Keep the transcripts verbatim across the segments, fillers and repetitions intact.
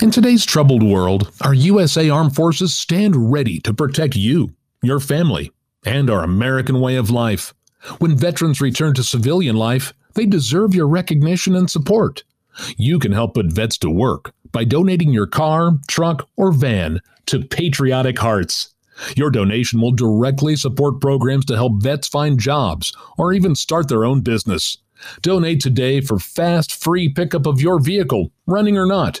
In today's troubled world, our U S A Armed Forces stand ready to protect you, your family, and our American way of life. When veterans return to civilian life, they deserve your recognition and support. You can help put vets to work by donating your car, truck, or van to Patriotic Hearts. Your donation will directly support programs to help vets find jobs or even start their own business. Donate today for fast, free pickup of your vehicle, running or not.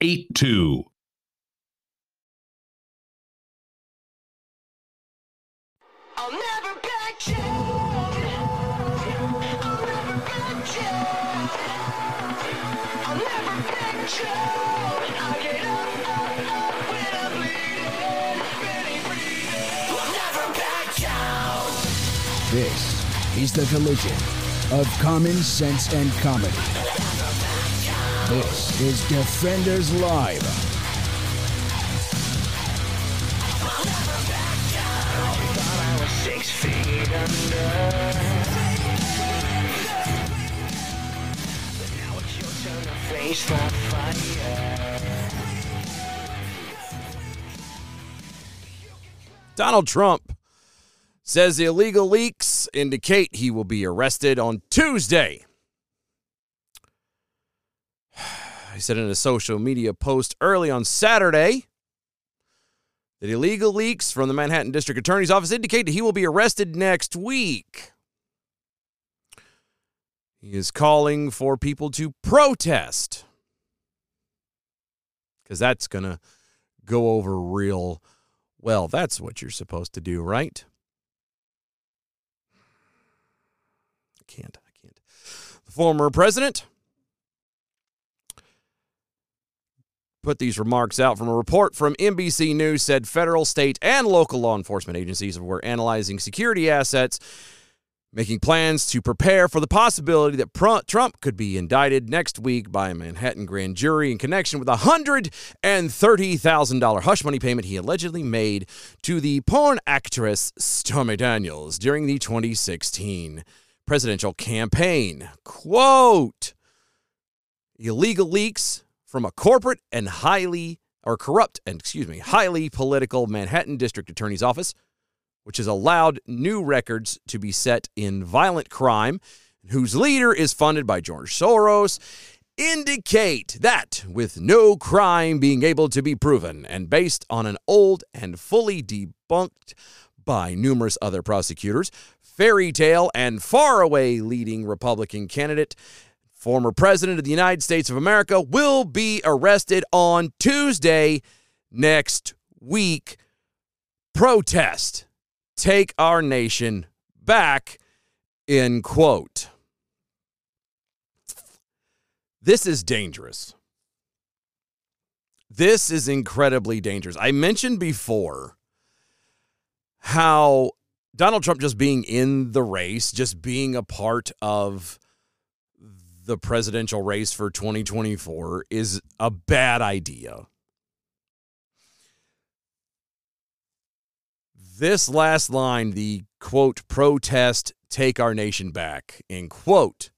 eight two. This is the collision of common sense and comedy. This is Defenders Live. I'll never back down. I thought I was six feet under. But now it's your turn to face the fire. Donald Trump says illegal leaks indicate he will be arrested on Tuesday. He said in a social media post early on Saturday that illegal leaks from the Manhattan District Attorney's Office indicate that he will be arrested next week. He is calling for people to protest, because that's going to go over real well. That's what you're supposed to do, right? Can't, I can't. The former president put these remarks out from a report from N B C News, said federal, state, and local law enforcement agencies were analyzing security assets, making plans to prepare for the possibility that Trump could be indicted next week by a Manhattan grand jury in connection with a one hundred thirty thousand dollars hush money payment he allegedly made to the porn actress Stormy Daniels during the twenty sixteen presidential campaign. Quote, illegal leaks from a corporate and highly, or corrupt, and excuse me, highly political Manhattan District Attorney's Office, which has allowed new records to be set in violent crime, whose leader is funded by George Soros, indicate that with no crime being able to be proven and based on an old and fully debunked by numerous other prosecutors, fairy tale and faraway leading Republican candidate, former president of the United States of America, will be arrested on Tuesday next week. Protest. Take our nation back, end quote. This is dangerous. This is incredibly dangerous. I mentioned before how Donald Trump just being in the race, just being a part of the presidential race for twenty twenty-four is a bad idea. This last line, the quote, protest, take our nation back, end quote.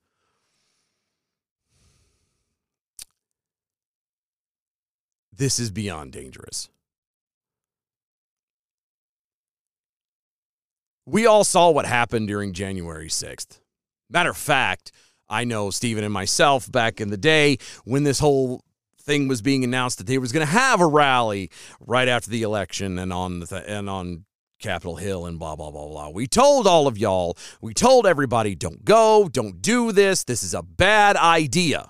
This is beyond dangerous. We all saw what happened during January sixth. Matter of fact, I know Stephen and myself back in the day when this whole thing was being announced that they was going to have a rally right after the election and on the th- and on Capitol Hill and blah, blah, blah, blah. We told all of y'all, we told everybody, don't go, don't do this. This is a bad idea.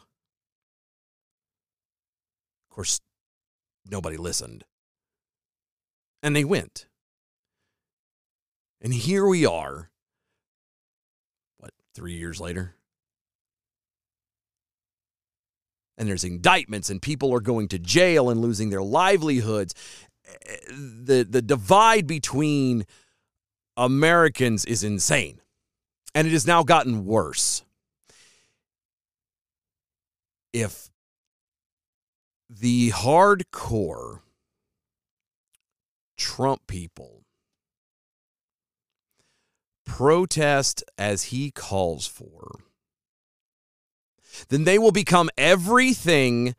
Of course, nobody listened. And they went. And here we are, what, three years later? and there's indictments, and people are going to jail and losing their livelihoods. The, the divide between Americans is insane, and it has now gotten worse. If the hardcore Trump people protest as he calls for, then they will become everything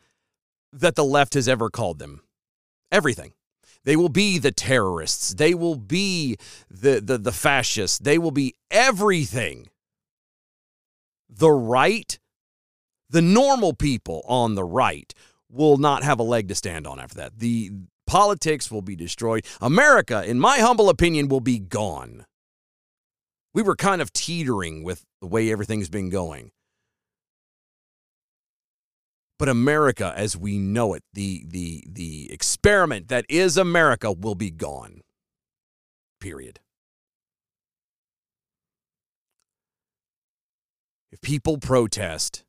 that the left has ever called them. Everything. They will be the terrorists. They will be the, the, the fascists. They will be everything the right, the normal people on the right, will not have a leg to stand on after that. The politics will be destroyed. America, in my humble opinion, will be gone. We were kind of teetering with the way everything's been going. But America, as we know it, the the the experiment that is America, will be gone. Period. If people protest,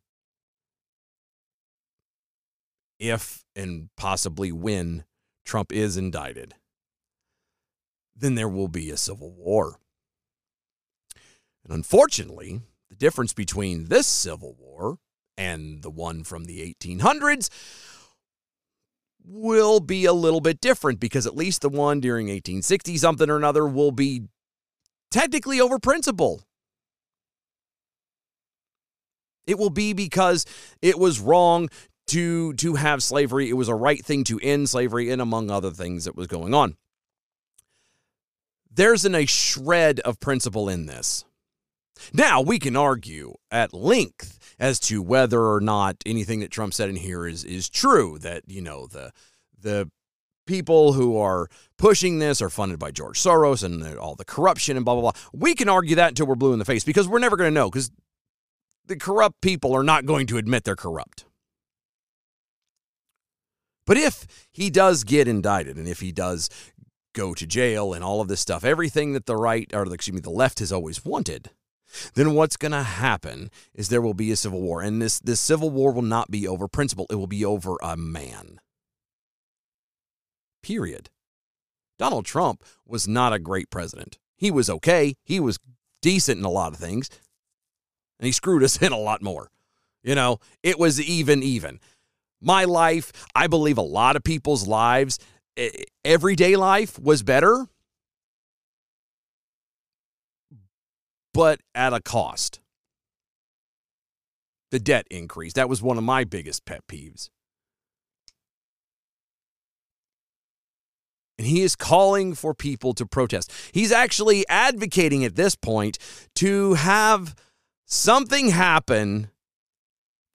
if and possibly when Trump is indicted, then there will be a civil war. And unfortunately, the difference between this civil war and the one from the eighteen hundreds will be a little bit different, because at least the one during eighteen sixty something or another will be technically over principle. It will be because it was wrong to, to have slavery. It was a right thing to end slavery, and among other things that was going on. There isn't a shred of principle in this. Now, we can argue at length as to whether or not anything that Trump said in here is, is true, that, you know, the the people who are pushing this are funded by George Soros and all the corruption and blah, blah, blah. We can argue that until we're blue in the face, because we're never going to know, because the corrupt people are not going to admit they're corrupt. But if he does get indicted, and if he does go to jail and all of this stuff, everything that the right, or excuse me, the left has always wanted, then what's going to happen is there will be a civil war. And this, this civil war will not be over principle. It will be over a man. Period. Donald Trump was not a great president. He was okay. He was decent in a lot of things. And he screwed us in a lot more. You know, it was even, even. My life, I believe a lot of people's lives, everyday life was better, but at a cost. The debt increase. That was one of my biggest pet peeves. And he is calling for people to protest. He's actually advocating at this point to have something happen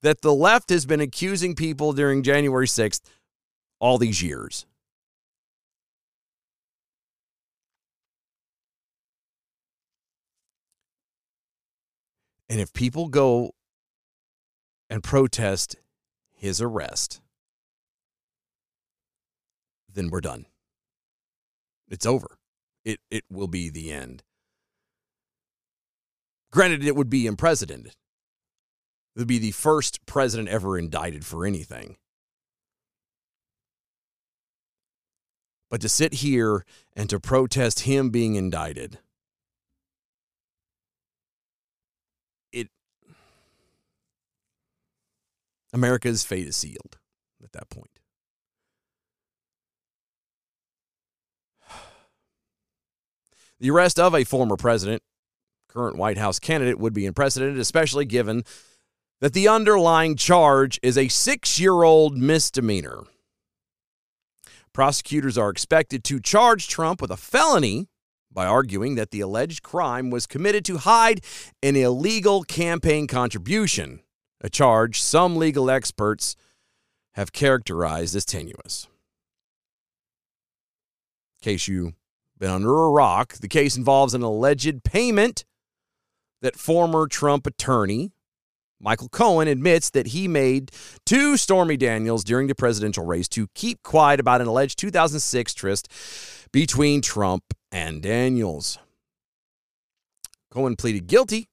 that the left has been accusing people during January sixth all these years. And if people go and protest his arrest, then we're done. It's over. It it will be the end. Granted, it would be unprecedented. It would be the first president ever indicted for anything. But to sit here and to protest him being indicted, America's fate is sealed at that point. The arrest of a former president, current White House candidate, would be unprecedented, especially given that the underlying charge is a six-year-old misdemeanor. Prosecutors are expected to charge Trump with a felony by arguing that the alleged crime was committed to hide an illegal campaign contribution, a charge some legal experts have characterized as tenuous. In case you've been under a rock, the case involves an alleged payment that former Trump attorney Michael Cohen admits that he made to Stormy Daniels during the presidential race to keep quiet about an alleged two thousand six tryst between Trump and Daniels. Cohen pleaded guilty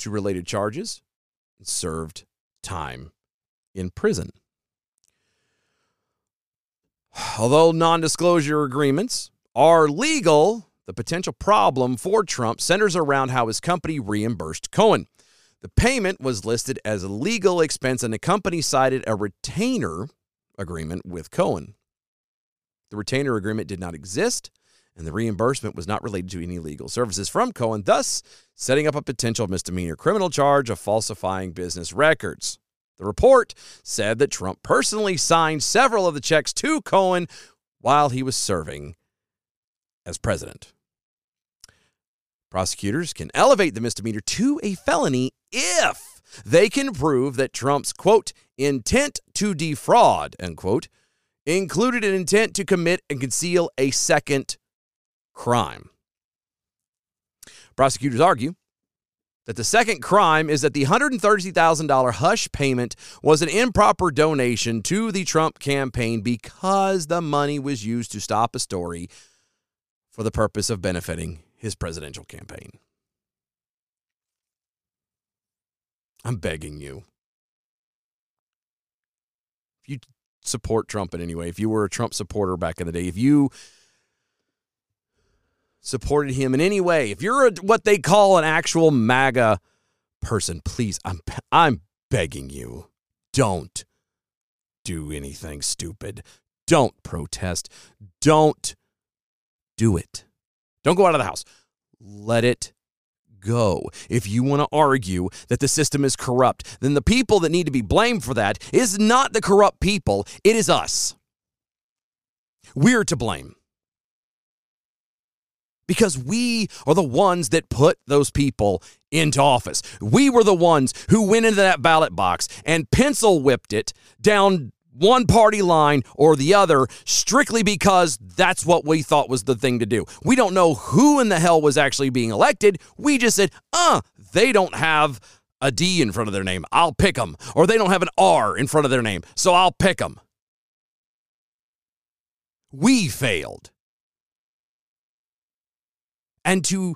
to related charges and served time in prison. Although non-disclosure agreements are legal, the potential problem for Trump centers around how his company reimbursed Cohen. The payment was listed as a legal expense, and the company cited a retainer agreement with Cohen. The retainer agreement did not exist, and the reimbursement was not related to any legal services from Cohen, thus setting up a potential misdemeanor criminal charge of falsifying business records. The report said that Trump personally signed several of the checks to Cohen while he was serving as president. Prosecutors can elevate the misdemeanor to a felony if they can prove that Trump's, quote, intent to defraud, end quote, included an intent to commit and conceal a second crime. Prosecutors argue that the second crime is that the one hundred thirty thousand dollars hush payment was an improper donation to the Trump campaign because the money was used to stop a story for the purpose of benefiting his presidential campaign. I'm begging you. If you support Trump in any way, if you were a Trump supporter back in the day, if you supported him in any way, if you're a, what they call an actual MAGA person, please, I'm I'm begging you, don't do anything stupid. Don't protest. Don't do it. Don't go out of the house. Let it go. If you want to argue that the system is corrupt, then the people that need to be blamed for that is not the corrupt people. It is us. We're to blame. Because we are the ones that put those people into office. We were the ones who went into that ballot box and pencil whipped it down one party line or the other strictly because that's what we thought was the thing to do. We don't know who in the hell was actually being elected. We just said, uh, they don't have a D in front of their name. I'll pick them. Or they don't have an R in front of their name, so I'll pick them. We failed. And to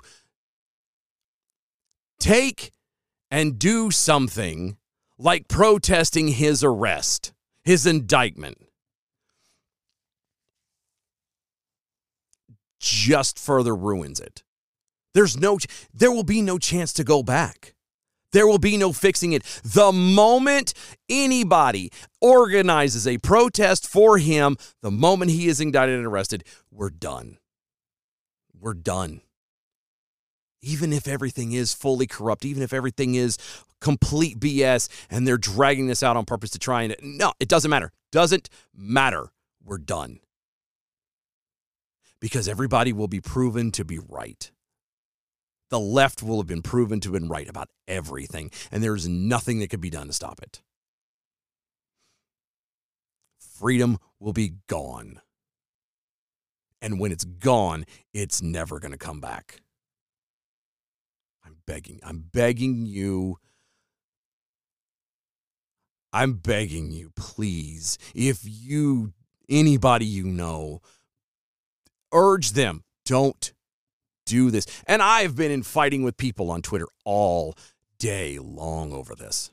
take and do something like protesting his arrest, his indictment, just further ruins it. There's no, there will be no chance to go back. There will be no fixing it. The moment anybody organizes a protest for him, the moment he is indicted and arrested, we're done. We're done. Even if everything is fully corrupt, even if everything is complete B S and they're dragging this out on purpose to try and... No, it doesn't matter. Doesn't matter. We're done. Because everybody will be proven to be right. The left will have been proven to have been right about everything, and there's nothing that could be done to stop it. Freedom will be gone. And when it's gone, it's never going to come back. Begging. I'm begging you. I'm begging you, please, if you, anybody you know, urge them, don't do this. And I've been in fighting with people on Twitter all day long over this.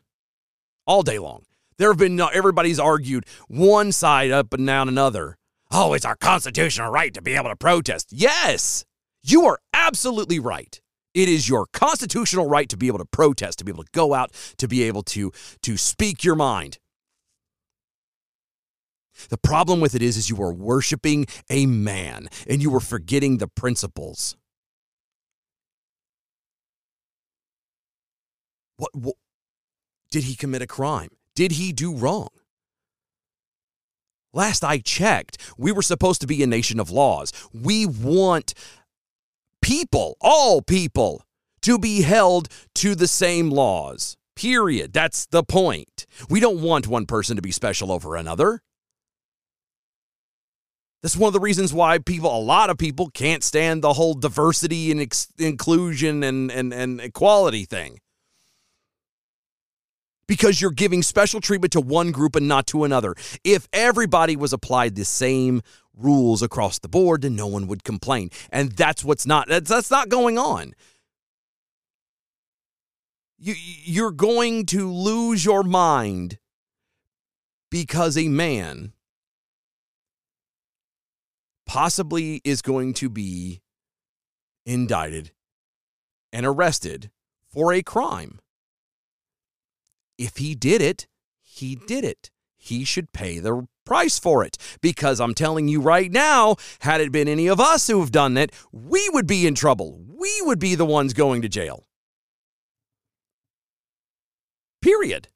All day long. There have been, no, everybody's argued one side up and down another. Oh, it's our constitutional right to be able to protest. Yes, you are absolutely right. It is your constitutional right to be able to protest, to be able to go out, to be able to, to speak your mind. The problem with it is, is you are worshiping a man and you are forgetting the principles. What, what did he commit a crime? Did he do wrong? Last I checked, we were supposed to be a nation of laws. We want people, all people, to be held to the same laws, period. That's the point. We don't want one person to be special over another. That's one of the reasons why people, a lot of people, can't stand the whole diversity and ex- inclusion and, and, and equality thing. Because you're giving special treatment to one group and not to another. If everybody was applied the same rules across the board, then no one would complain. And that's what's not, that's, that's not going on. You, you're going to lose your mind because a man possibly is going to be indicted and arrested for a crime. If he did it, he did it. He should pay the price for it. Because I'm telling you right now, had it been any of us who have done that, we would be in trouble. We would be the ones going to jail. Period.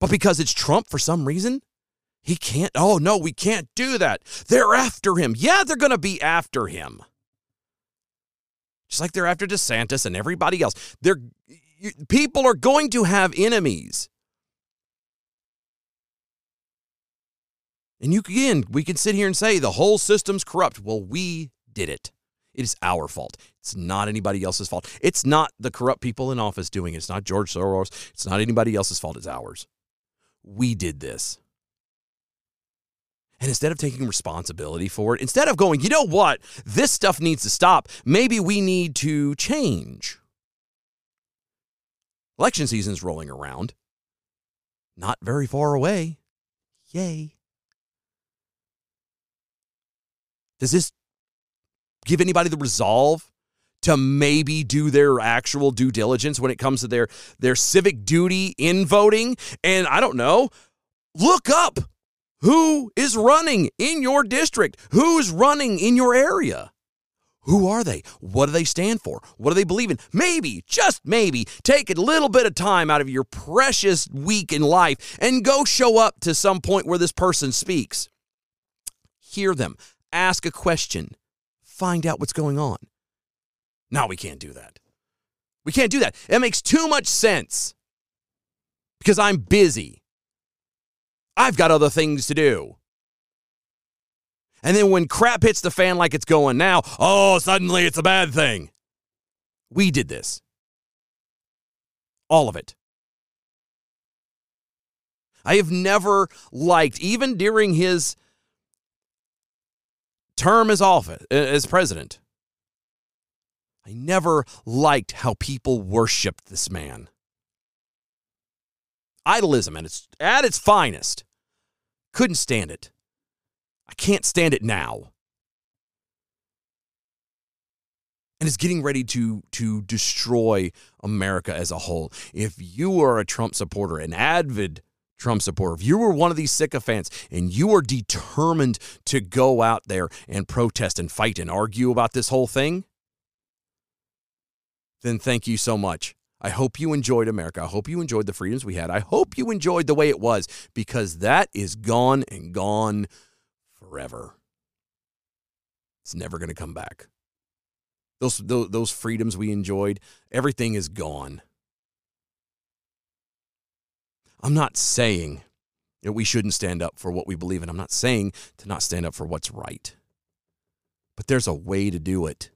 But because it's Trump for some reason, he can't. Oh, no, we can't do that. They're after him. Yeah, they're going to be after him. Just like they're after DeSantis and everybody else. They're, you, people are going to have enemies. And you can, we can sit here and say the whole system's corrupt. Well, we did it. It is our fault. It's not anybody else's fault. It's not the corrupt people in office doing it. It's not George Soros. It's not anybody else's fault. It's ours. We did this. And instead of taking responsibility for it, instead of going, you know what? This stuff needs to stop. Maybe we need to change. Election season's rolling around. Not very far away. Yay. Does this give anybody the resolve to maybe do their actual due diligence when it comes to their, their civic duty in voting? And I don't know, look up who is running in your district, who's running in your area. Who are they? What do they stand for? What do they believe in? Maybe, just maybe, take a little bit of time out of your precious week in life and go show up to some point where this person speaks. Hear them. Ask a question. Find out what's going on. No, we can't do that. We can't do that. It makes too much sense because I'm busy. I've got other things to do. And then when crap hits the fan like it's going now, oh, suddenly it's a bad thing. We did this. All of it. I have never liked, even during his term as office, as president, I never liked how people worshipped this man. Idolism at its, at its finest. Couldn't stand it. I can't stand it now. And it's getting ready to, to destroy America as a whole. If you are a Trump supporter, an avid Trump supporter, if you were one of these sycophants and you are determined to go out there and protest and fight and argue about this whole thing, then thank you so much. I hope you enjoyed America. I hope you enjoyed the freedoms we had. I hope you enjoyed the way it was, because that is gone and gone forever. It's never going to come back. Those, those, those freedoms we enjoyed, everything is gone. I'm not saying that we shouldn't stand up for what we believe in. I'm not saying to not stand up for what's right. But there's a way to do it.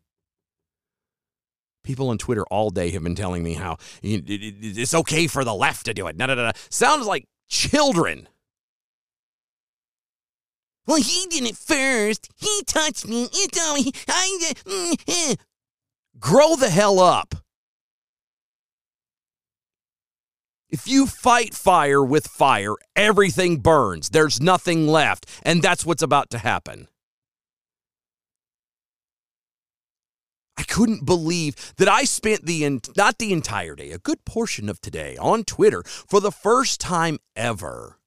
People on Twitter all day have been telling me how it's okay for the left to do it. No, no, no, no. Sounds like children. Well, he did it first. He touched me. It's only I. Mm-hmm. Grow the hell up. If you fight fire with fire, everything burns. There's nothing left. And that's what's about to happen. I couldn't believe that I spent the, not the entire day, a good portion of today on Twitter for the first time ever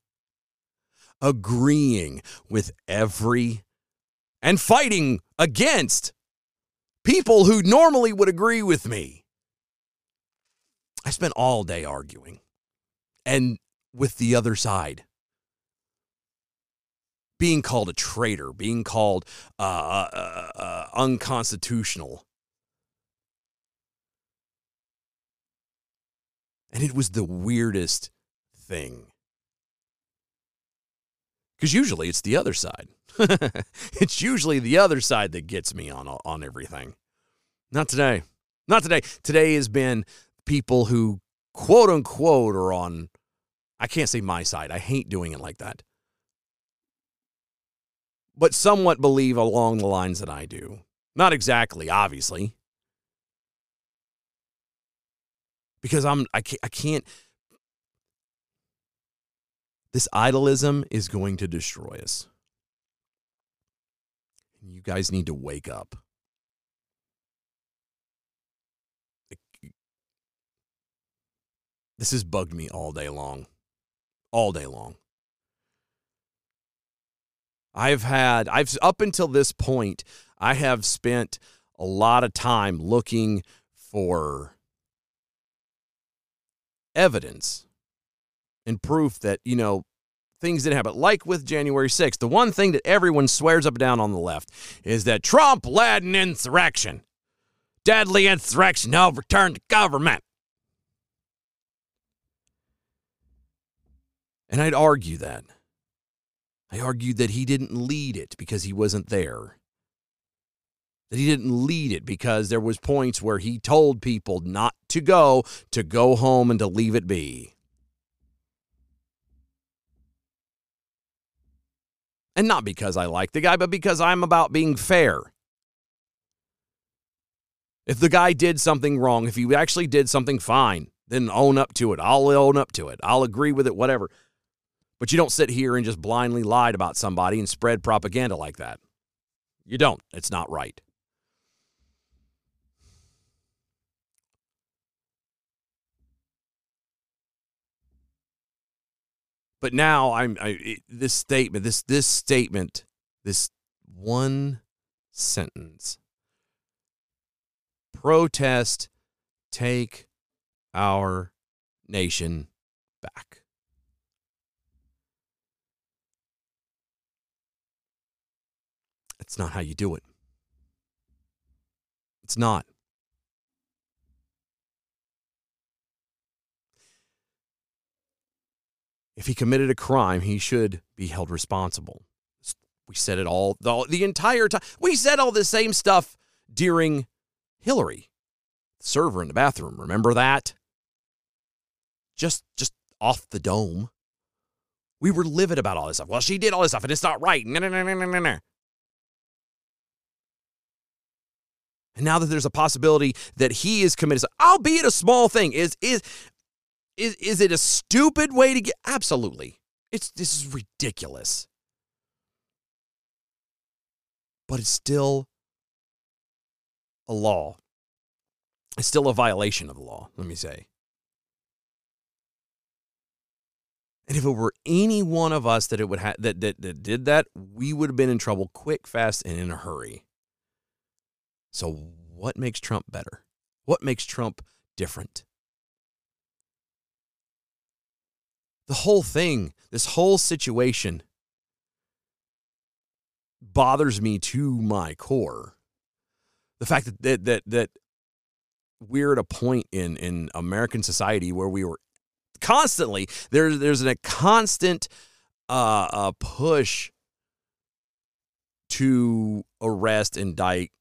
agreeing with every and fighting against people who normally would agree with me. I spent all day arguing and with the other side. Being called a traitor, being called uh, uh, uh, unconstitutional. And it was the weirdest thing. Because usually it's the other side. It's usually the other side that gets me on, on everything. Not today. Not today. Today has been people who, quote unquote, are on, I can't say my side. I hate doing it like that. But somewhat believe along the lines that I do. Not exactly, obviously. Because I'm, I can't, I can't, This idolism is going to destroy us. You guys need to wake up. This has bugged me all day long. All day long. I've had, I've up until this point, I have spent a lot of time looking for evidence and proof that, you know, things didn't happen. Like with January sixth, the one thing that everyone swears up and down on the left is that Trump led an insurrection. Deadly insurrection, overturned the government. And I'd argue that. I argued that he didn't lead it because he wasn't there. That he didn't lead it because there was points where he told people not to go, to go home and to leave it be. And not because I like the guy, but because I'm about being fair. If the guy did something wrong, if he actually did something fine, then own up to it. I'll own up to it. I'll agree with it, whatever. But you don't sit here and just blindly lie about somebody and spread propaganda like that. You don't. It's not right. But now I'm I, it, this statement, this this statement, this one sentence. Protest, take our nation back. It's not how you do it. It's not. If he committed a crime, he should be held responsible. We said it all, the, the entire time. We said all the same stuff during Hillary. The server in the bathroom, remember that? Just, just off the dome. We were livid about all this stuff. Well, she did all this stuff, and it's not right. No, no, no, no, no, no. And now that there's a possibility that he is committed, albeit a small thing, is is is is it a stupid way to get? Absolutely, it's this is ridiculous, but it's still a law. It's still a violation of the law. Let me say. And if it were any one of us that it would ha- that, that that did that, we would have been in trouble quick, fast, and in a hurry. So what makes Trump better? What makes Trump different? The whole thing, this whole situation bothers me to my core. The fact that that that, that we're at a point in, in American society where we were constantly, there, there's a constant uh, a push to arrest, indict,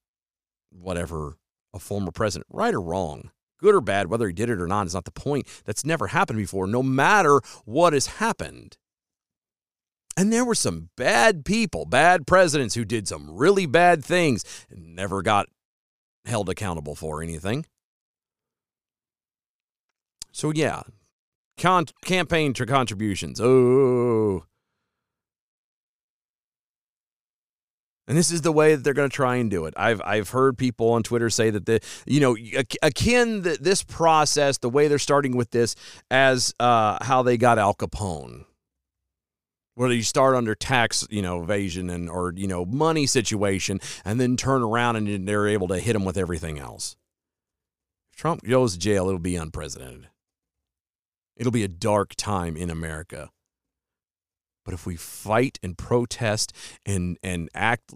whatever, a former president, right or wrong, good or bad, whether he did it or not is not the point. That's never happened before, no matter what has happened. And there were some bad people, bad presidents who did some really bad things and never got held accountable for anything. So yeah, con- campaign to contributions. Oh. And this is the way that they're going to try and do it. I've I've heard people on Twitter say that, the you know, akin the, this process, the way they're starting with this, as uh, how they got Al Capone. Where you start under tax, you know, evasion and or, you know, money situation, and then turn around and they're able to hit him with everything else. If Trump goes to jail, it'll be unprecedented. It'll be a dark time in America. But if we fight and protest and and act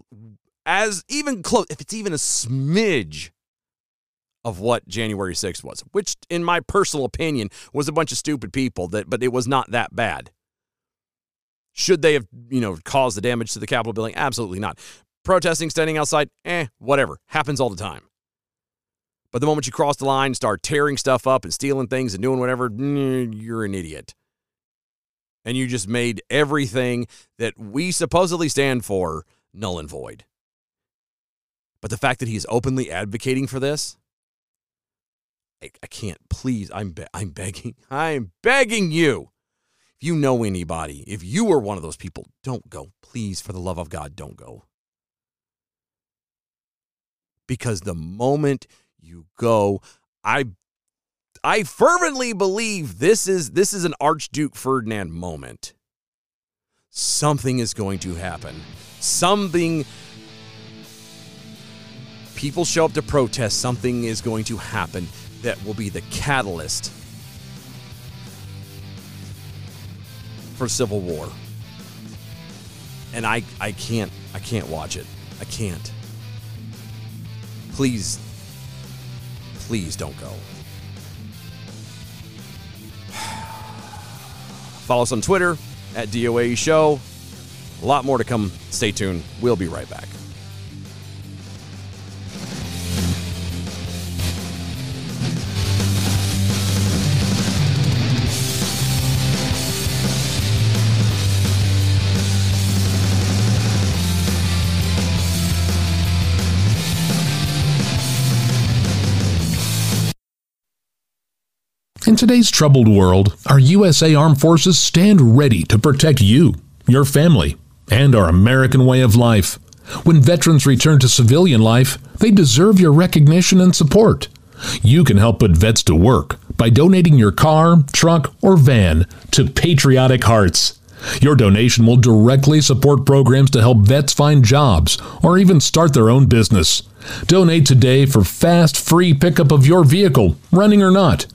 as even close, if it's even a smidge of what January sixth was, which in my personal opinion was a bunch of stupid people, that but it was not that bad. Should they have, you know, caused the damage to the Capitol building? Absolutely not. Protesting, standing outside, eh, whatever. Happens all the time. But the moment you cross the line, start tearing stuff up and stealing things and doing whatever, you're an idiot. And you just made everything that we supposedly stand for null and void. But the fact that he's openly advocating for this, I, I can't. Please, I'm be- I'm begging. I'm begging you. If you know anybody, if you are one of those people, don't go. Please, for the love of God, don't go. Because the moment you go, I I fervently believe this is this is an Archduke Ferdinand moment. Something is going to happen. Something. People show up to protest. Something is going to happen that will be the catalyst for civil war. And I, I can't, I can't watch it. I can't. Please, please don't go. Follow us on Twitter at D O A Show. A lot more to come. Stay tuned. We'll be right back. In today's troubled world, our U S A Armed Forces stand ready to protect you, your family, and our American way of life. When veterans return to civilian life, they deserve your recognition and support. You can help put vets to work by donating your car, truck, or van to Patriotic Hearts. Your donation will directly support programs to help vets find jobs or even start their own business. Donate today for fast, free pickup of your vehicle, running or not.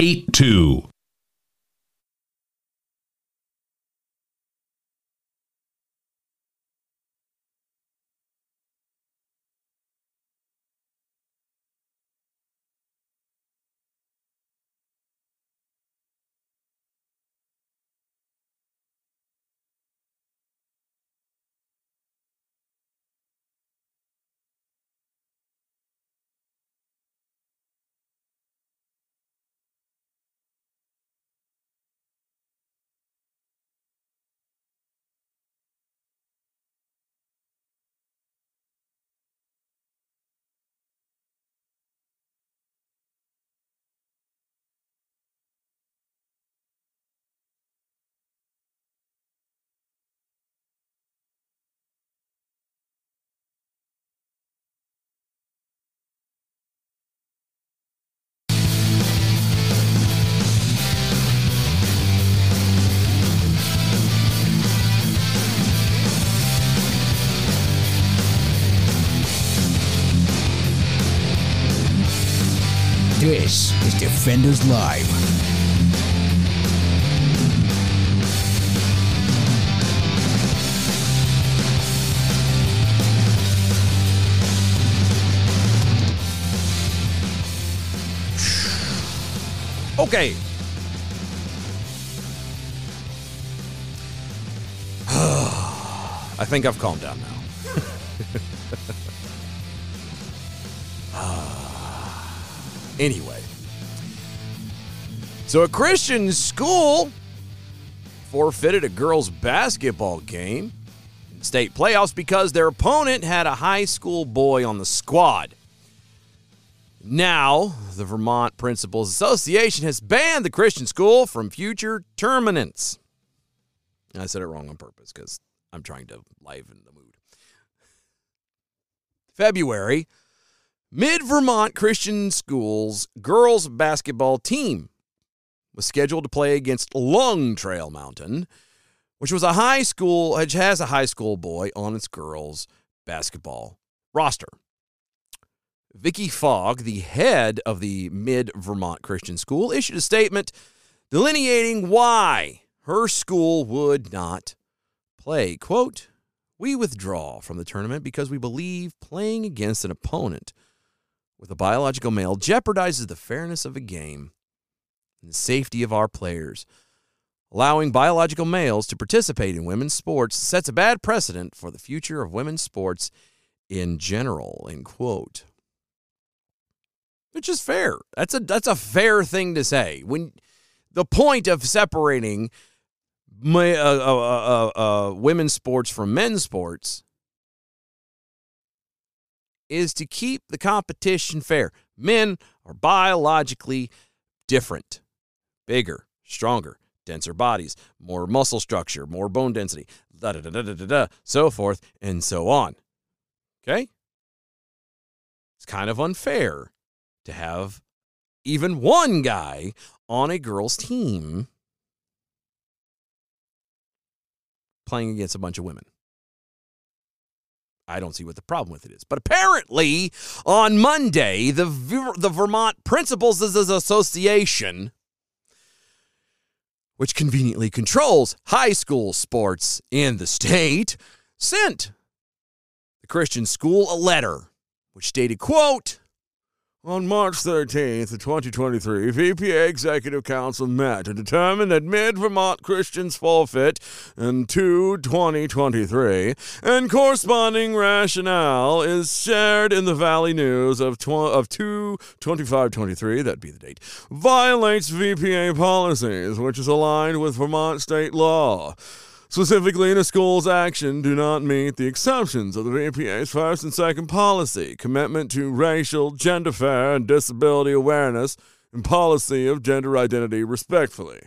eight two This is Defenders Live. Okay. I think I've calmed down now. Anyway, so a Christian school forfeited a girls' basketball game in state playoffs because their opponent had a high school boy on the squad. Now, the Vermont Principals Association has banned the Christian school from future tournaments. And I said it wrong on purpose because I'm trying to liven the mood. February. Mid-Vermont Christian School's girls' basketball team was scheduled to play against Long Trail Mountain, which was a high school, which has a high school boy on its girls' basketball roster. Vicky Fogg, the head of the Mid-Vermont Christian School, issued a statement delineating why her school would not play. Quote, "We withdraw from the tournament because we believe playing against an opponent with a biological male jeopardizes the fairness of a game and the safety of our players, allowing biological males to participate in women's sports sets a bad precedent for the future of women's sports in general, end quote. Which is fair. That's a that's a fair thing to say. When the point of separating my, uh, uh, uh, uh, women's sports from men's sports is to keep the competition fair. Men are biologically different, bigger, stronger, denser bodies, more muscle structure, more bone density, da da da da da da, so forth and so on. Okay? It's kind of unfair to have even one guy on a girl's team playing against a bunch of women. I don't see what the problem with it is. But apparently, on Monday, the Ver- the Vermont Principals Association, which conveniently controls high school sports in the state, sent the Christian school a letter, which stated, quote, on March thirteenth, twenty twenty-three, V P A Executive Council met to determine that Mid-Vermont Christians forfeit in two twenty twenty-three, and corresponding rationale is shared in the Valley News of two twenty-five twenty-three, that'd be the date, violates V P A policies, which is aligned with Vermont state law. Specifically, the school's action do not meet the exceptions of the V P A's first and second policy, commitment to racial, gender fair, and disability awareness, and policy of gender identity respectfully.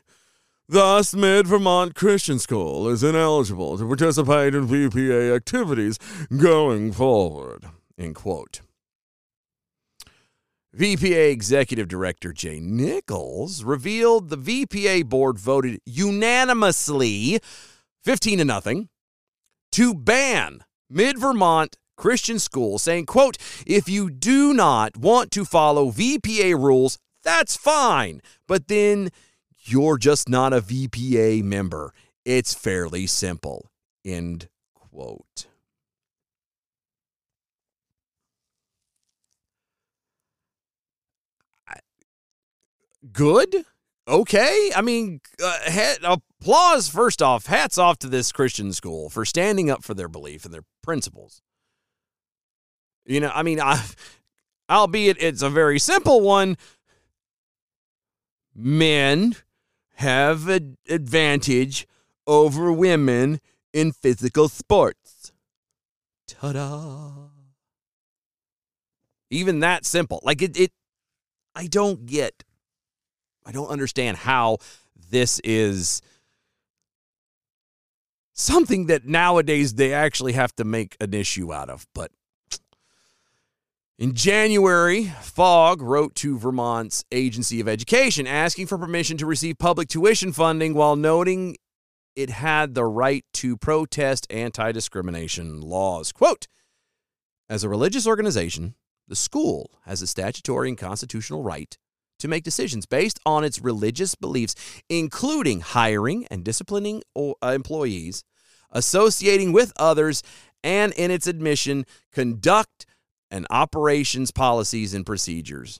Thus, Mid-Vermont Christian School is ineligible to participate in V P A activities going forward. End quote. V P A Executive Director Jay Nichols revealed the V P A board voted unanimously fifteen to nothing, to ban Mid-Vermont Christian School, saying, quote, if you do not want to follow V P A rules, that's fine, but then you're just not a V P A member. It's fairly simple, end quote. Good? Okay, I mean, uh, hat, applause, first off, hats off to this Christian school for standing up for their belief and their principles. You know, I mean, I, albeit it's a very simple one, men have an advantage over women in physical sports. Ta-da! Even that simple. Like, it, it I don't get I don't understand how this is something that nowadays they actually have to make an issue out of. But in January, Fogg wrote to Vermont's Agency of Education asking for permission to receive public tuition funding while noting it had the right to protest anti-discrimination laws. Quote, as a religious organization, the school has a statutory and constitutional right to make decisions based on its religious beliefs, including hiring and disciplining employees, associating with others, and in its admission, conduct and operations policies and procedures.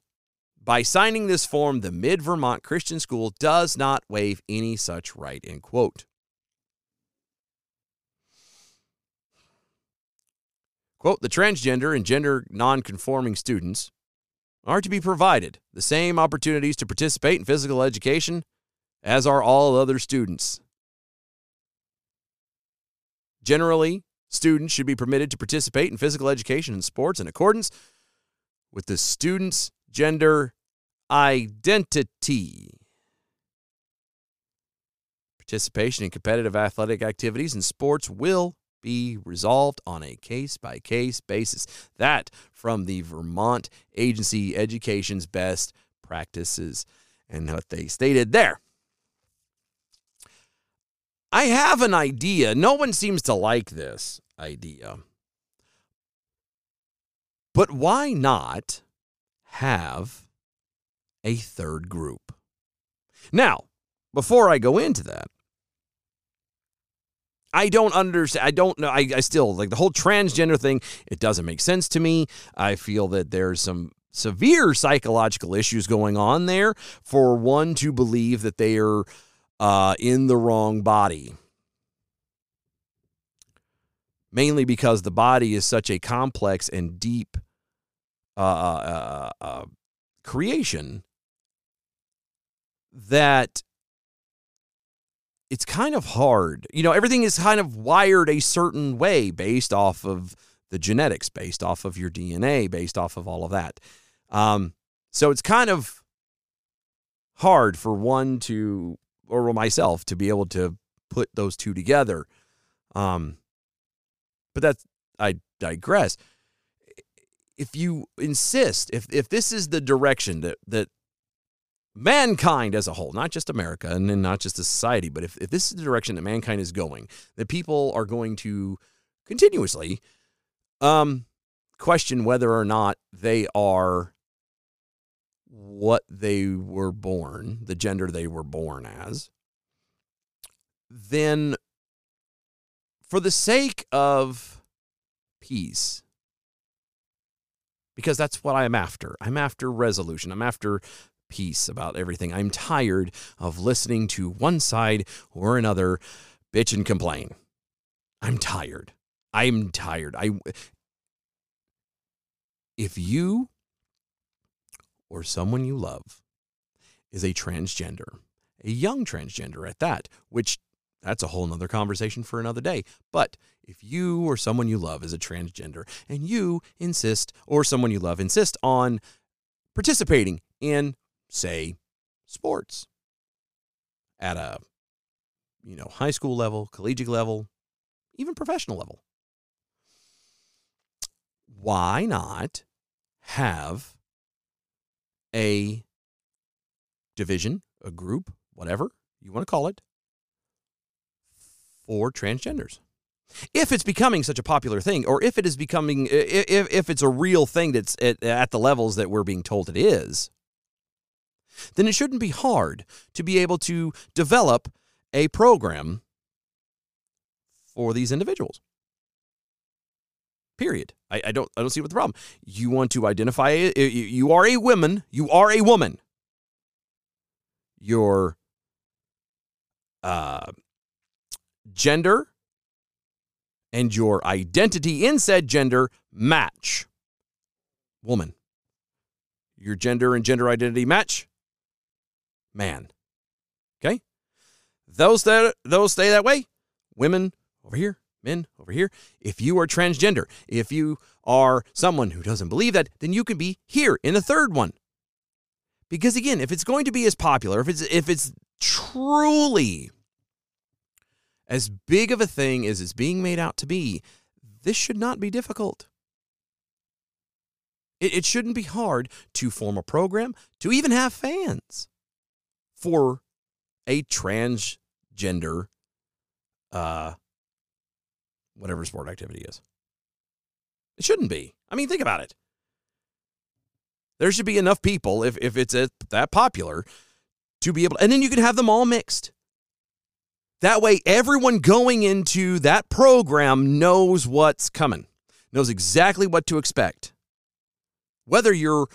By signing this form, the Mid-Vermont Christian School does not waive any such right, end quote. Quote, the transgender and gender nonconforming students are to be provided the same opportunities to participate in physical education as are all other students. Generally, students should be permitted to participate in physical education and sports in accordance with the student's gender identity. Participation in competitive athletic activities and sports will be resolved on a case-by-case basis. That from the Vermont Agency Education's best practices and what they stated there. I have an idea. No one seems to like this idea. But why not have a third group? Now, before I go into that, I don't understand. I don't know. I, I still, like, the whole transgender thing, it doesn't make sense to me. I feel that there's some severe psychological issues going on there for one to believe that they are uh, in the wrong body. Mainly because the body is such a complex and deep uh, uh, uh, creation that it's kind of hard. You know, everything is kind of wired a certain way based off of the genetics, based off of your D N A, based off of all of that. Um, so it's kind of hard for one to, or myself, to be able to put those two together. Um, but that's, I digress. If you insist, if if this is the direction that, that mankind as a whole, not just America and then not just the society, but if, if this is the direction that mankind is going, that people are going to continuously um, question whether or not they are what they were born, the gender they were born as, then for the sake of peace, because that's what I'm after. I'm after resolution. I'm after peace about everything. I'm tired of listening to one side or another bitch and complain. I'm tired. I'm tired. I, if you or someone you love is a transgender, a young transgender at that, which that's a whole nother conversation for another day. But if you or someone you love is a transgender and you insist, or someone you love insist on participating in, say, sports at a, you know, high school level, collegiate level, even professional level, why not have a division, a group, whatever you want to call it, for transgenders? If it's becoming such a popular thing, or if it is becoming, if, if it's a real thing that's at, at the levels that we're being told it is, then it shouldn't be hard to be able to develop a program for these individuals. Period. I, I don't I don't see what the problem. You want to identify, you are a woman, you are a woman. Your uh, gender and your identity in said gender match. Woman. Your gender and gender identity match. Man. Okay? Those that those stay that way. Women over here. Men over here. If you are transgender, if you are someone who doesn't believe that, then you can be here in the third one. Because again, if it's going to be as popular, if it's if it's truly as big of a thing as it's being made out to be, this should not be difficult. It, it shouldn't be hard to form a program, to even have fans for a transgender uh whatever sport activity is. It shouldn't be. I mean, think about it. There should be enough people, if, if it's a, that popular, to be able to, and then you can have them all mixed. That way, everyone going into that program knows what's coming, knows exactly what to expect. Whether you're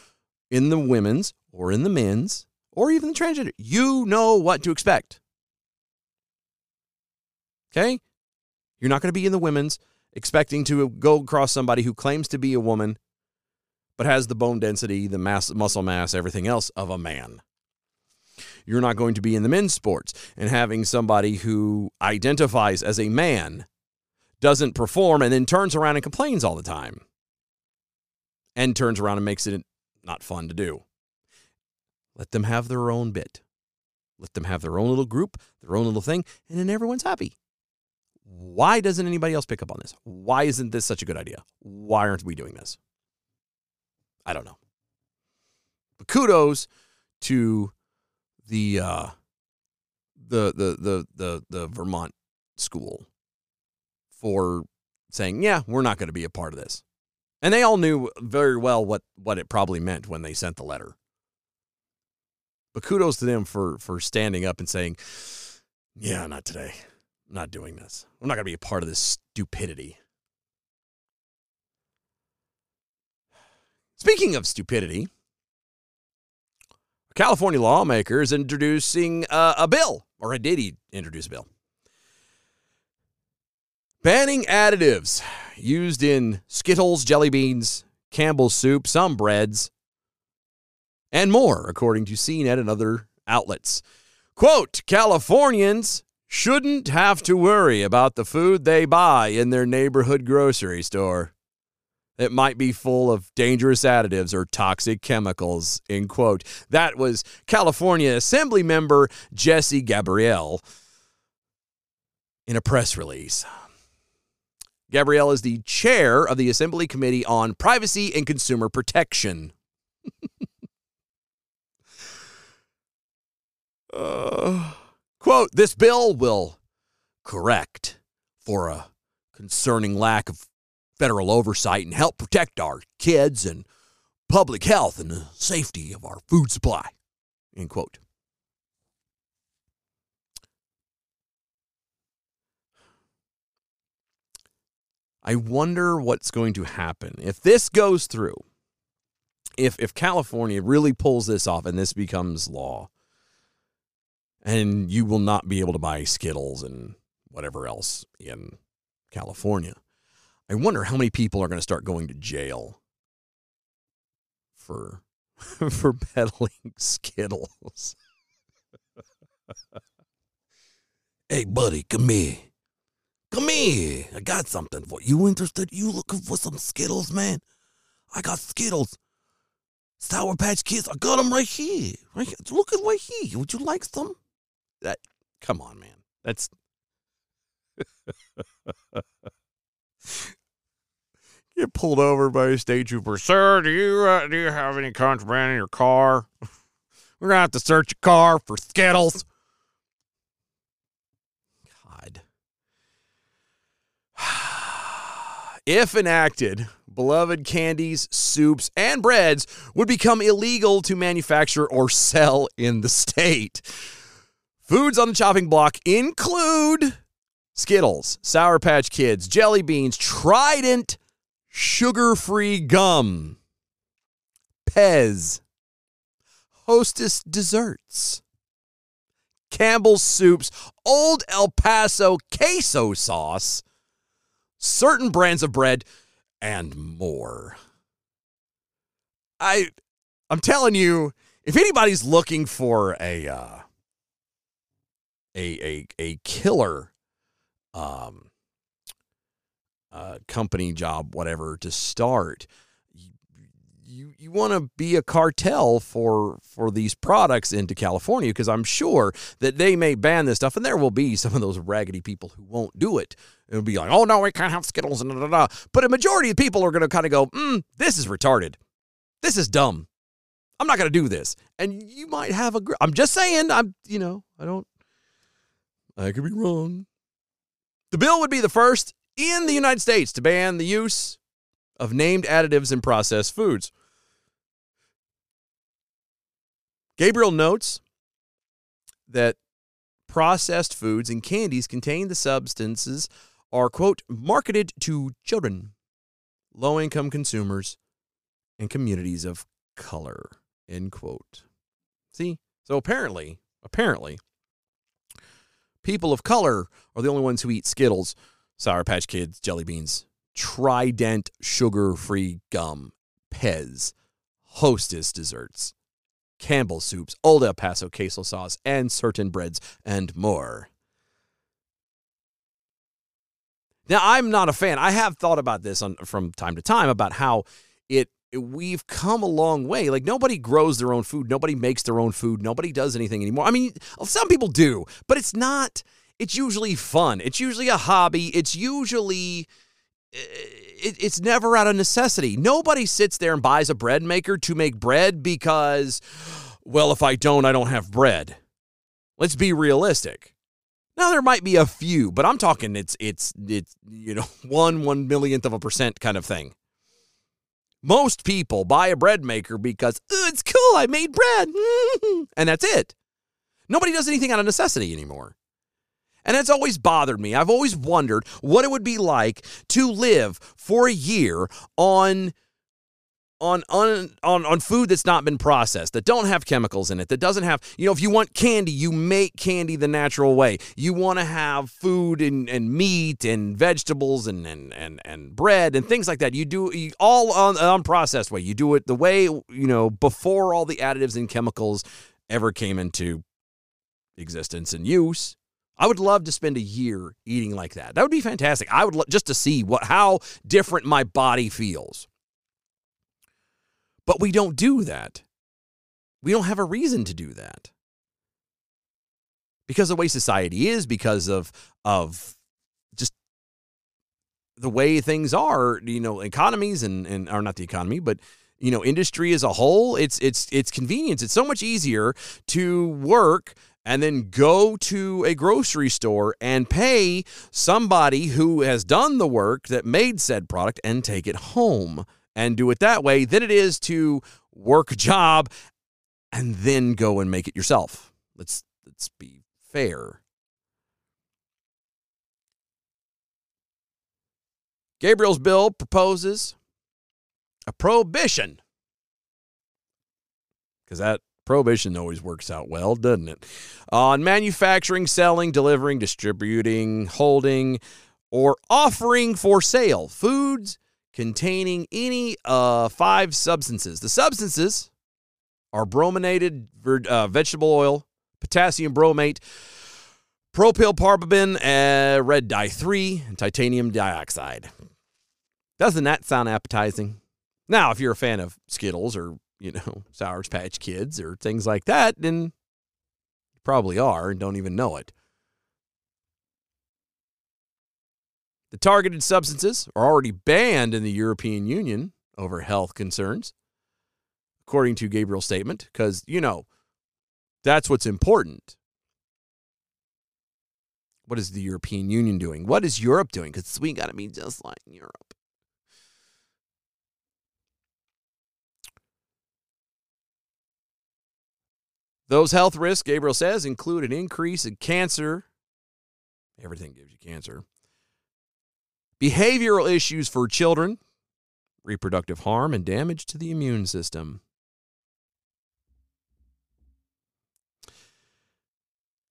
in the women's or in the men's or even the transgender, you know what to expect. Okay? You're not going to be in the women's expecting to go across somebody who claims to be a woman but has the bone density, the mass, muscle mass, everything else of a man. You're not going to be in the men's sports and having somebody who identifies as a man, doesn't perform, and then turns around and complains all the time. And turns around and makes it not fun to do. Let them have their own bit. Let them have their own little group, their own little thing, and then everyone's happy. Why doesn't anybody else pick up on this? Why isn't this such a good idea? Why aren't we doing this? I don't know. But kudos to the uh, the the the the the Vermont school for saying, yeah, we're not going to be a part of this. And they all knew very well what what it probably meant when they sent the letter. But kudos to them for for standing up and saying, yeah, not today. Not doing this. I'm not going to be a part of this stupidity. Speaking of stupidity, A California lawmaker is introducing uh, a bill, or did he introduce a bill? Banning additives used in Skittles, jelly beans, Campbell's soup, some breads, and more, according to C net and other outlets. Quote, Californians shouldn't have to worry about the food they buy in their neighborhood grocery store. It might be full of dangerous additives or toxic chemicals, end quote. That was California Assembly member Jesse Gabriel in a press release. Gabriel is the chair of the Assembly Committee on Privacy and Consumer Protection. Uh, quote, this bill will correct for a concerning lack of federal oversight and help protect our kids and public health and the safety of our food supply, end quote. I wonder what's going to happen if this goes through, if if California really pulls this off and this becomes law. And you will not be able to buy Skittles and whatever else in California. I wonder how many people are going to start going to jail for, for peddling Skittles. Hey, buddy, come here. Come here. I got something for you. You interested? You looking for some Skittles, man? I got Skittles. Sour Patch Kids. I got them right here. Right here. Look at right here. Would you like some? That, come on, man. That's get pulled over by a state trooper. Sir, do you uh, do you have any contraband in your car? We're gonna have to search your car for Skittles. God. If enacted, beloved candies, soups, and breads would become illegal to manufacture or sell in the state. Foods on the chopping block include Skittles, Sour Patch Kids, jelly beans, Trident, sugar-free gum, Pez, Hostess desserts, Campbell's soups, Old El Paso queso sauce, certain brands of bread, and more. I, I'm telling you, if anybody's looking for a... Uh, A, a a killer um, uh, company job, whatever, to start. You you, you want to be a cartel for for these products into California, because I'm sure that they may ban this stuff, and there will be some of those raggedy people who won't do it. It'll be like, oh no, we can't have Skittles and da da da. But a majority of people are going to kind of go, mm, this is retarded, this is dumb. I'm not going to do this, and you might have a. Gr- I'm just saying, I'm you know, I don't. I could be wrong. The bill would be the first in the United States to ban the use of named additives in processed foods. Gabriel notes that processed foods and candies contain the substances are, quote, marketed to children, low-income consumers, and communities of color, end quote. See? So apparently, apparently, people of color are the only ones who eat Skittles, Sour Patch Kids, jelly beans, Trident sugar-free gum, Pez, Hostess desserts, Campbell soups, Old El Paso queso sauce, and certain breads, and more. Now, I'm not a fan. I have thought about this on, from time to time about how it we've come a long way. Like, nobody grows their own food. Nobody makes their own food. Nobody does anything anymore. I mean, some people do, but it's not, it's usually fun. It's usually a hobby. It's usually, it, it's never out of necessity. Nobody sits there and buys a bread maker to make bread because, well, if I don't, I don't have bread. Let's be realistic. Now, there might be a few, but I'm talking it's, it's, it's, you know, one one millionth of a percent kind of thing. Most people buy a bread maker because, ooh, it's cool, I made bread, and that's it. Nobody does anything out of necessity anymore. And that's always bothered me. I've always wondered what it would be like to live for a year on, on on on on food that's not been processed, that don't have chemicals in it, that doesn't have, you know, if you want candy, you make candy the natural way. You want to have food and, and meat and vegetables and, and and and bread and things like that. You do you, all on an unprocessed way. You do it the way, you know, before all the additives and chemicals ever came into existence and use. I would love to spend a year eating like that. That would be fantastic. I would love just to see what how different my body feels. But we don't do that. We don't have a reason to do that. Because of the way society is, because of of just the way things are, you know, economies and, and or not the economy, but you know, industry as a whole, it's it's it's convenience. It's so much easier to work and then go to a grocery store and pay somebody who has done the work that made said product and take it home and do it that way than it is to work a job and then go and make it yourself. Let's let's be fair. Gabriel's bill proposes a prohibition, because that prohibition always works out well, doesn't it? On manufacturing, selling, delivering, distributing, holding, or offering for sale foods containing any uh, five substances. The substances are brominated uh, vegetable oil, potassium bromate, propylparaben, uh, red dye three, and titanium dioxide. Doesn't that sound appetizing? Now, if you're a fan of Skittles or, you know, Sour Patch Kids or things like that, then you probably are and don't even know it. The targeted substances are already banned in the European Union over health concerns, according to Gabriel's statement, because, you know, that's what's important. What is the European Union doing? What is Europe doing? Because we got to be just like Europe. Those health risks, Gabriel says, include an increase in cancer. Everything gives you cancer. Behavioral issues for children, reproductive harm, and damage to the immune system.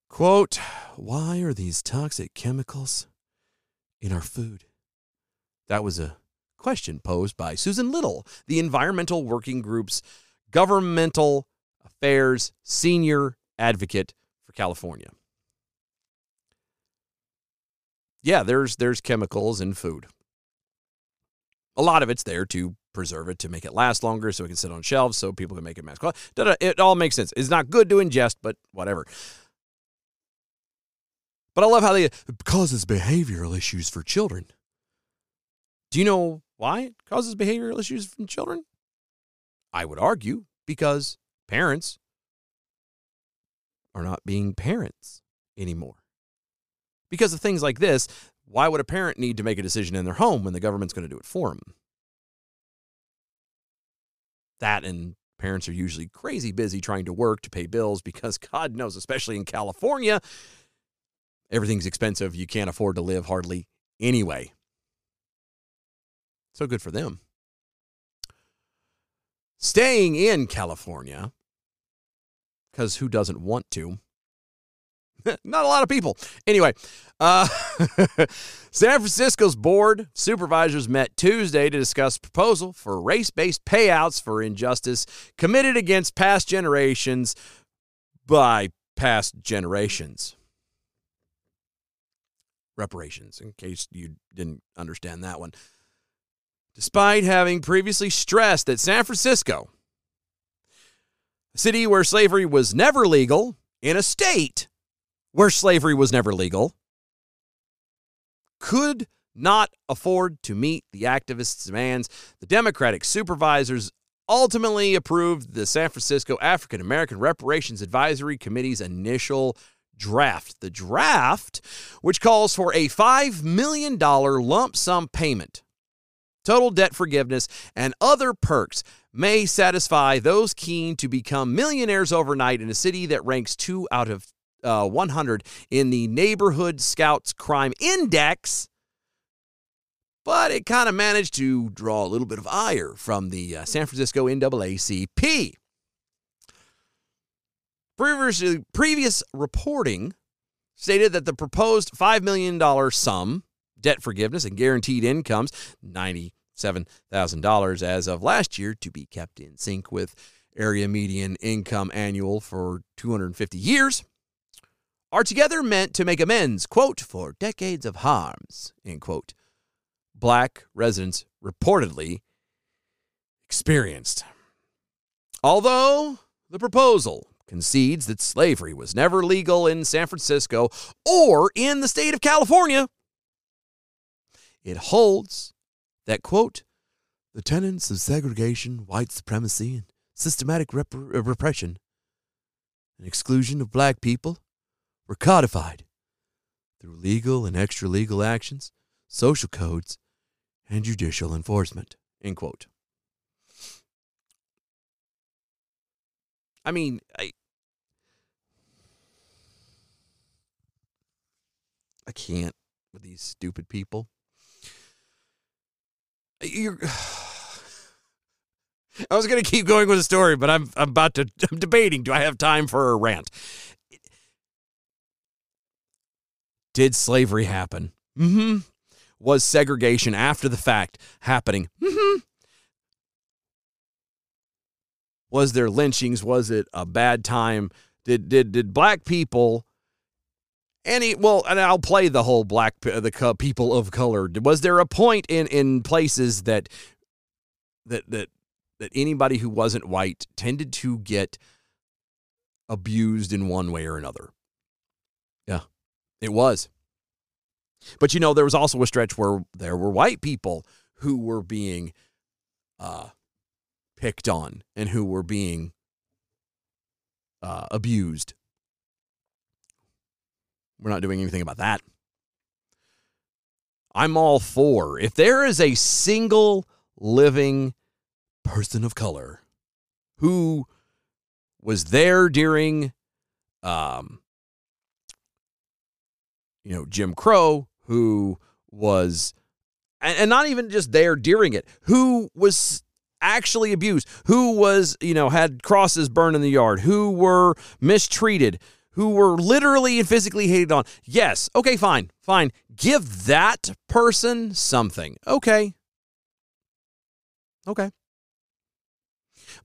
Quote, "Why are these toxic chemicals in our food?" That was a question posed by Susan Little, the Environmental Working Group's governmental affairs senior advocate for California. Yeah, there's there's chemicals in food. A lot of it's there to preserve it, to make it last longer, so it can sit on shelves, so people can make it mass. It all makes sense. It's not good to ingest, but whatever. But I love how they, it causes behavioral issues for children. Do you know why it causes behavioral issues from children? I would argue because parents are not being parents anymore. Because of things like this, why would a parent need to make a decision in their home when the government's going to do it for them? That, and parents are usually crazy busy trying to work to pay bills because God knows, especially in California, everything's expensive. You can't afford to live hardly anyway. So good for them. Staying in California, because who doesn't want to? Not a lot of people. Anyway, uh, San Francisco's Board of Supervisors met Tuesday to discuss proposal for race-based payouts for injustice committed against past generations by past generations. Reparations, in case you didn't understand that one. Despite having previously stressed that San Francisco, a city where slavery was never legal, in a state where slavery was never legal, could not afford to meet the activists' demands, the Democratic supervisors ultimately approved the San Francisco African American Reparations Advisory Committee's initial draft. The draft, which calls for a five million dollars lump sum payment, total debt forgiveness, and other perks, may satisfy those keen to become millionaires overnight in a city that ranks two out of Uh, one hundred in the Neighborhood Scouts Crime Index, but it kind of managed to draw a little bit of ire from the uh, San Francisco N double A C P. Previous, previous reporting stated that the proposed five million dollars sum, debt forgiveness and guaranteed incomes, ninety-seven thousand dollars as of last year, to be kept in sync with area median income annual for two hundred fifty years, are together meant to make amends, quote, for decades of harms, end quote, black residents reportedly experienced. Although the proposal concedes that slavery was never legal in San Francisco or in the state of California, it holds that, quote, the tenets of segregation, white supremacy, and systematic rep- repression and exclusion of black people were codified through legal and extra-legal actions, social codes, and judicial enforcement, end quote. I mean, I, I can't with these stupid people. You're... I was going to keep going with the story, but I'm I'm about to I'm debating. Do I have time for a rant? Did slavery happen? Mm-hmm. Was segregation after the fact happening? Mm-hmm. Was there lynchings? Was it a bad time? Did did did black people? Any well, and I'll play the whole black the people of color. Was there a point in in places that that that that anybody who wasn't white tended to get abused in one way or another? Yeah, it was. But, you know, there was also a stretch where there were white people who were being uh, picked on and who were being uh, abused. We're not doing anything about that. I'm all for, if there is a single living person of color who was there during, um, you know, Jim Crow, who was, and, and not even just there during it, who was actually abused, who was, you know, had crosses burned in the yard, who were mistreated, who were literally and physically hated on. Yes, okay, fine, fine. Give that person something. Okay. Okay.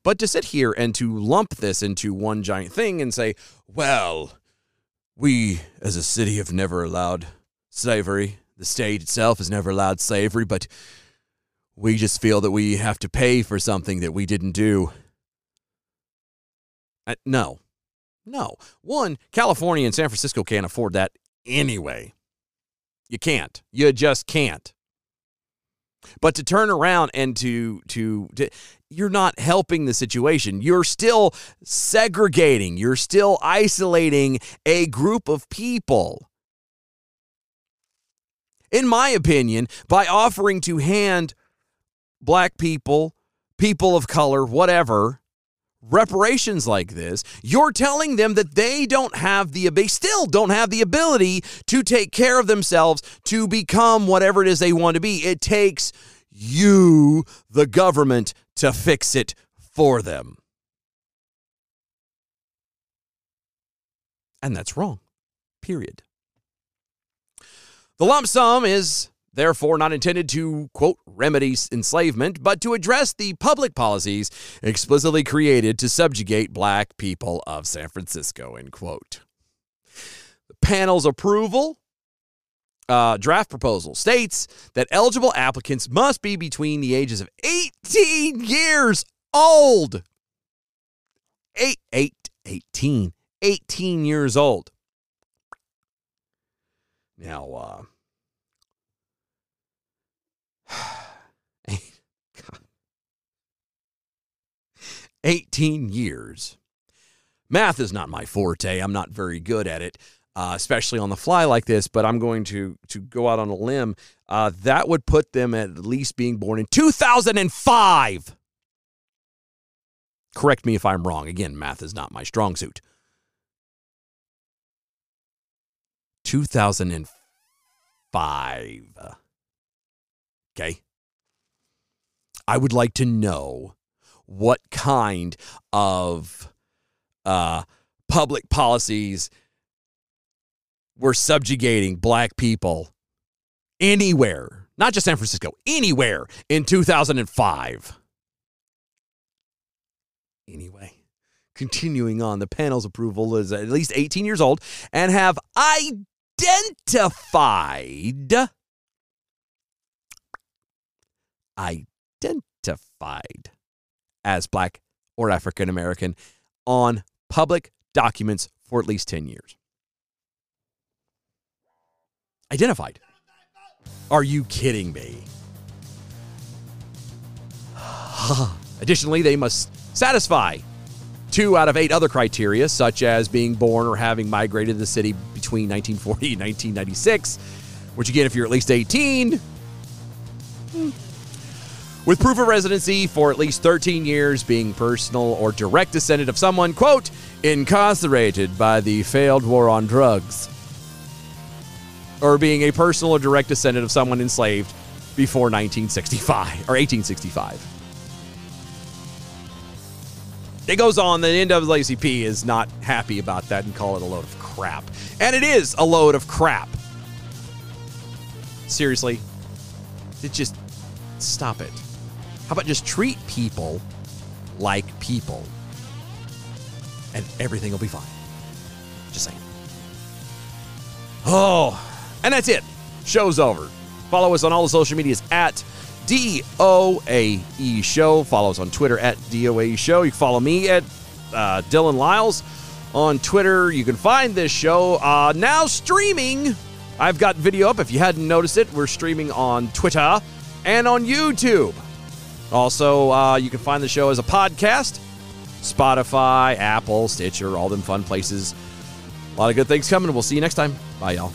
But to sit here and to lump this into one giant thing and say, well, we as a city have never allowed slavery. The state itself has never allowed slavery, but we just feel that we have to pay for something that we didn't do. Uh, no. No. One, California and San Francisco can't afford that anyway. You can't. You just can't. But to turn around and to, to to you're not helping the situation. You're still segregating. You're still isolating a group of people. In my opinion, by offering to hand black people, people of color, whatever, reparations like this, you're telling them that they don't have the, they still don't have the ability to take care of themselves, to become whatever it is they want to be. It takes you, the government, to fix it for them. And that's wrong. Period. The lump sum is therefore not intended to, quote, remedy enslavement, but to address the public policies explicitly created to subjugate black people of San Francisco, end quote. The panel's approval uh, draft proposal states that eligible applicants must be between the ages of eighteen years old. Eight, eight, eighteen. eighteen years old. Now, uh, eighteen years. Math is not my forte. I'm not very good at it, uh, especially on the fly like this, but I'm going to, to go out on a limb. Uh, that would put them at least being born in two thousand five. Correct me if I'm wrong. Again, math is not my strong suit. two thousand five. okay? I would like to know what kind of uh, public policies were subjugating black people anywhere, not just San Francisco, anywhere in two thousand five. Anyway, continuing on, the panel's approval is at least eighteen years old and have identified, identified as black or African American on public documents for at least ten years. Identified. Are you kidding me? Additionally, they must satisfy two out of eight other criteria, such as being born or having migrated to the city between nineteen forty and nineteen ninety-six, which again, if you're at least eighteen, with proof of residency for at least thirteen years, being personal or direct descendant of someone, quote, incarcerated by the failed war on drugs, or being a personal or direct descendant of someone enslaved before nineteen sixty-five, or eighteen sixty-five. It goes on, the N double A C P is not happy about that and call it a load of crap. And it is a load of crap. Seriously. It just, stop it. How about just treat people like people? And everything will be fine. Just saying. Oh, and that's it. Show's over. Follow us on all the social medias at D O A E Show. Follow us on Twitter at D O A E Show. You can follow me at uh, Dylan Lyles on Twitter. You can find this show uh, now streaming. I've got video up. If you hadn't noticed it, we're streaming on Twitter and on YouTube. Also, uh, you can find the show as a podcast. Spotify, Apple, Stitcher, all them fun places. A lot of good things coming. We'll see you next time. Bye, y'all.